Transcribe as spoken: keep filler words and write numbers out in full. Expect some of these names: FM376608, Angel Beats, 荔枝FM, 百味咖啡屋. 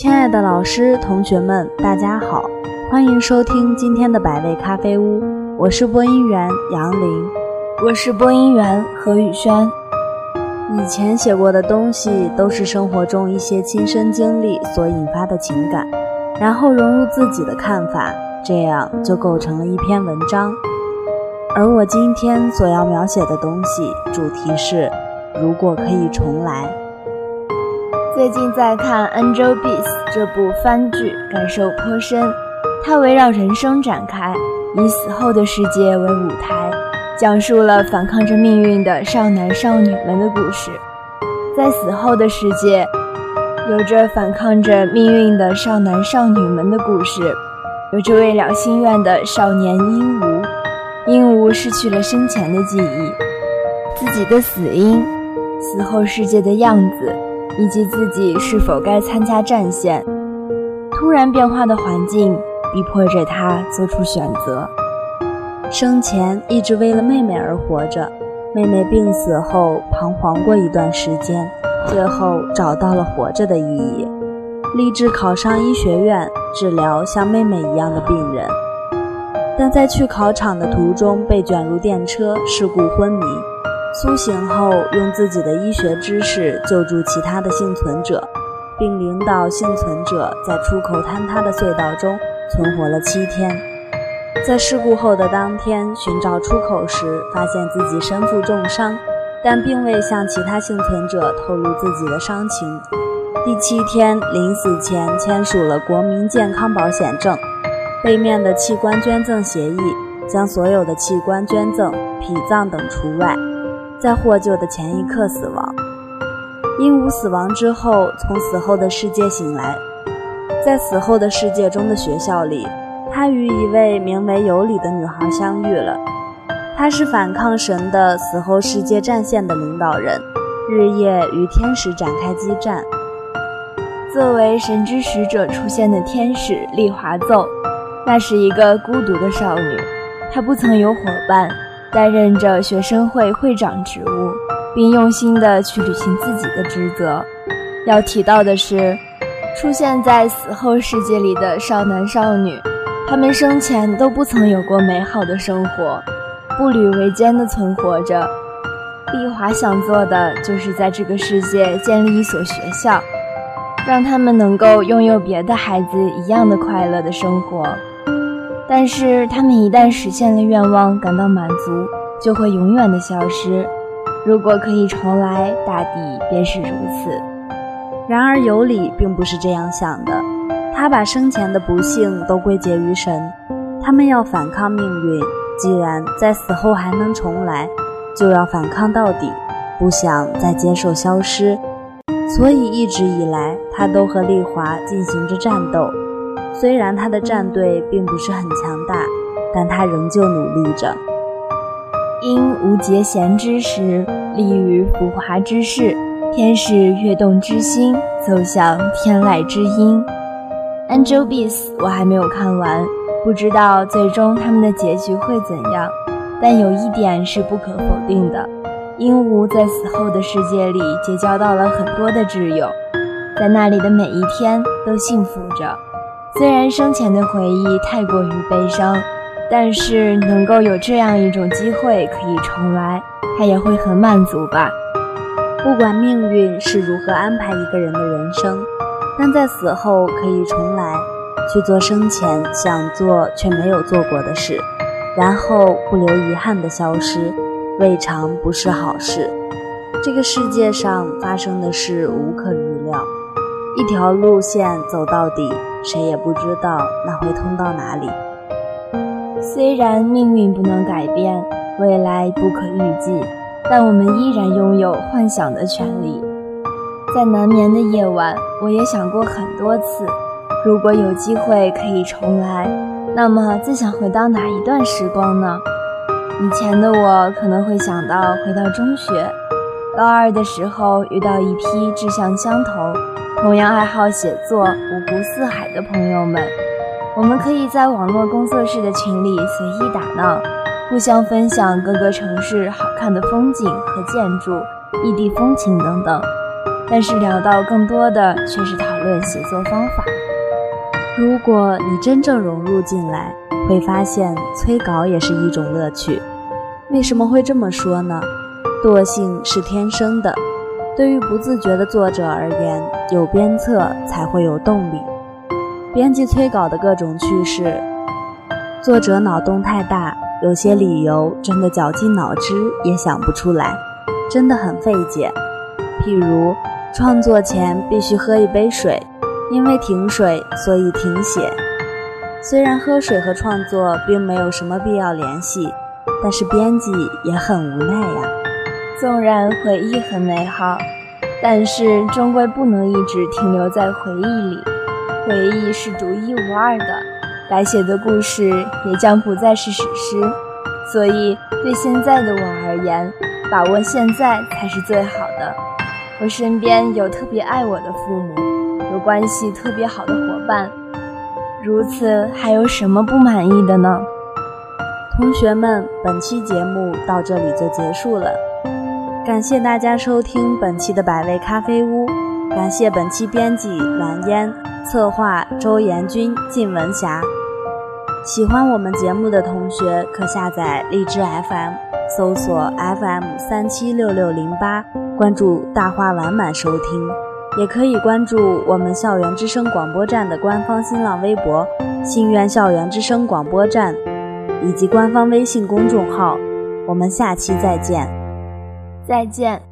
亲爱的老师、同学们，大家好，欢迎收听今天的百味咖啡屋，我是播音员杨玲，我是播音员何宇轩。以前写过的东西都是生活中一些亲身经历所引发的情感，然后融入自己的看法，这样就构成了一篇文章。而我今天所要描写的东西，主题是如果可以重来。最近在看《Angel Beats》这部番剧，感受颇深。它围绕人生展开，以死后的世界为舞台，讲述了反抗着命运的少男少女们的故事。在死后的世界，有着反抗着命运的少男少女们的故事，有着未了心愿的少年鹦鹉。鹦鹉失去了生前的记忆，自己的死因，死后世界的样子，以及自己是否该参加战线。突然变化的环境逼迫着他做出选择。生前一直为了妹妹而活着，妹妹病死后彷徨过一段时间，最后找到了活着的意义，立志考上医学院，治疗像妹妹一样的病人。但在去考场的途中被卷入电车事故昏迷，苏醒后用自己的医学知识救助其他的幸存者，并领导幸存者在出口坍塌的隧道中存活了七天。在事故后的当天寻找出口时，发现自己身负重伤，但并未向其他幸存者透露自己的伤情。第七天临死前签署了国民健康保险证，背面的器官捐赠协议将所有的器官捐赠、脾脏等除外，在获救的前一刻死亡。鹦鹉死亡之后，从死后的世界醒来，在死后的世界中的学校里，他与一位名为尤里的女孩相遇了。他是反抗神的死后世界战线的领导人，日夜与天使展开激战。作为神之使者出现的天使丽华奏，那是一个孤独的少女，她不曾有伙伴，担任着学生会会长职务，并用心地去履行自己的职责。要提到的是，出现在死后世界里的少男少女，他们生前都不曾有过美好的生活，步履维艰地存活着。丽华想做的就是在这个世界建立一所学校，让他们能够拥有别的孩子一样的快乐的生活。但是他们一旦实现了愿望感到满足，就会永远的消失。如果可以重来，大抵便是如此。然而尤里并不是这样想的，他把生前的不幸都归结于神。他们要反抗命运，既然在死后还能重来，就要反抗到底，不想再接受消失。所以一直以来，他都和丽华进行着战斗。虽然他的战队并不是很强大，但他仍旧努力着。因无节弦之时，立于浮华之世，天使跃动之心，走向天籁之音。 Angel Beats 我还没有看完，不知道最终他们的结局会怎样，但有一点是不可否定的，鹦鹉在死后的世界里结交到了很多的挚友，在那里的每一天都幸福着。虽然生前的回忆太过于悲伤，但是能够有这样一种机会可以重来，他也会很满足吧。不管命运是如何安排一个人的人生，但在死后可以重来，去做生前想做却没有做过的事，然后不留遗憾的消失，未尝不是好事。这个世界上发生的事无可预料，一条路线走到底，谁也不知道那会通到哪里。虽然命运不能改变，未来不可预计，但我们依然拥有幻想的权利。在难眠的夜晚，我也想过很多次，如果有机会可以重来，那么最想回到哪一段时光呢？以前的我可能会想到回到中学，高二的时候遇到一批志向相同，同样爱好写作、五湖四海的朋友们，我们可以在网络工作室的群里随意打闹，互相分享各个城市好看的风景和建筑、异地风情等等。但是聊到更多的却是讨论写作方法。如果你真正融入进来，会发现催稿也是一种乐趣。为什么会这么说呢？惰性是天生的，对于不自觉的作者而言，有鞭策才会有动力。编辑催稿的各种趣事，作者脑洞太大，有些理由真的绞尽脑汁也想不出来，真的很费解。譬如创作前必须喝一杯水，因为停水所以停写。虽然喝水和创作并没有什么必要联系，但是编辑也很无奈呀、啊、纵然回忆很美好，但是终归不能一直停留在回忆里。回忆是独一无二的，改写的故事也将不再是史诗，所以对现在的我而言，把握现在才是最好的。我身边有特别爱我的父母，有关系特别好的伙伴，如此还有什么不满意的呢？同学们，本期节目到这里就结束了，感谢大家收听本期的百味咖啡屋，感谢本期编辑蓝烟，策划周延军、靳文霞。喜欢我们节目的同学可下载荔枝 F M，搜索 F M 三七六六零八，关注大话晚满收听，也可以关注我们校园之声广播站的官方新浪微博心愿校园之声广播站，以及官方微信公众号。我们下期再见，再见。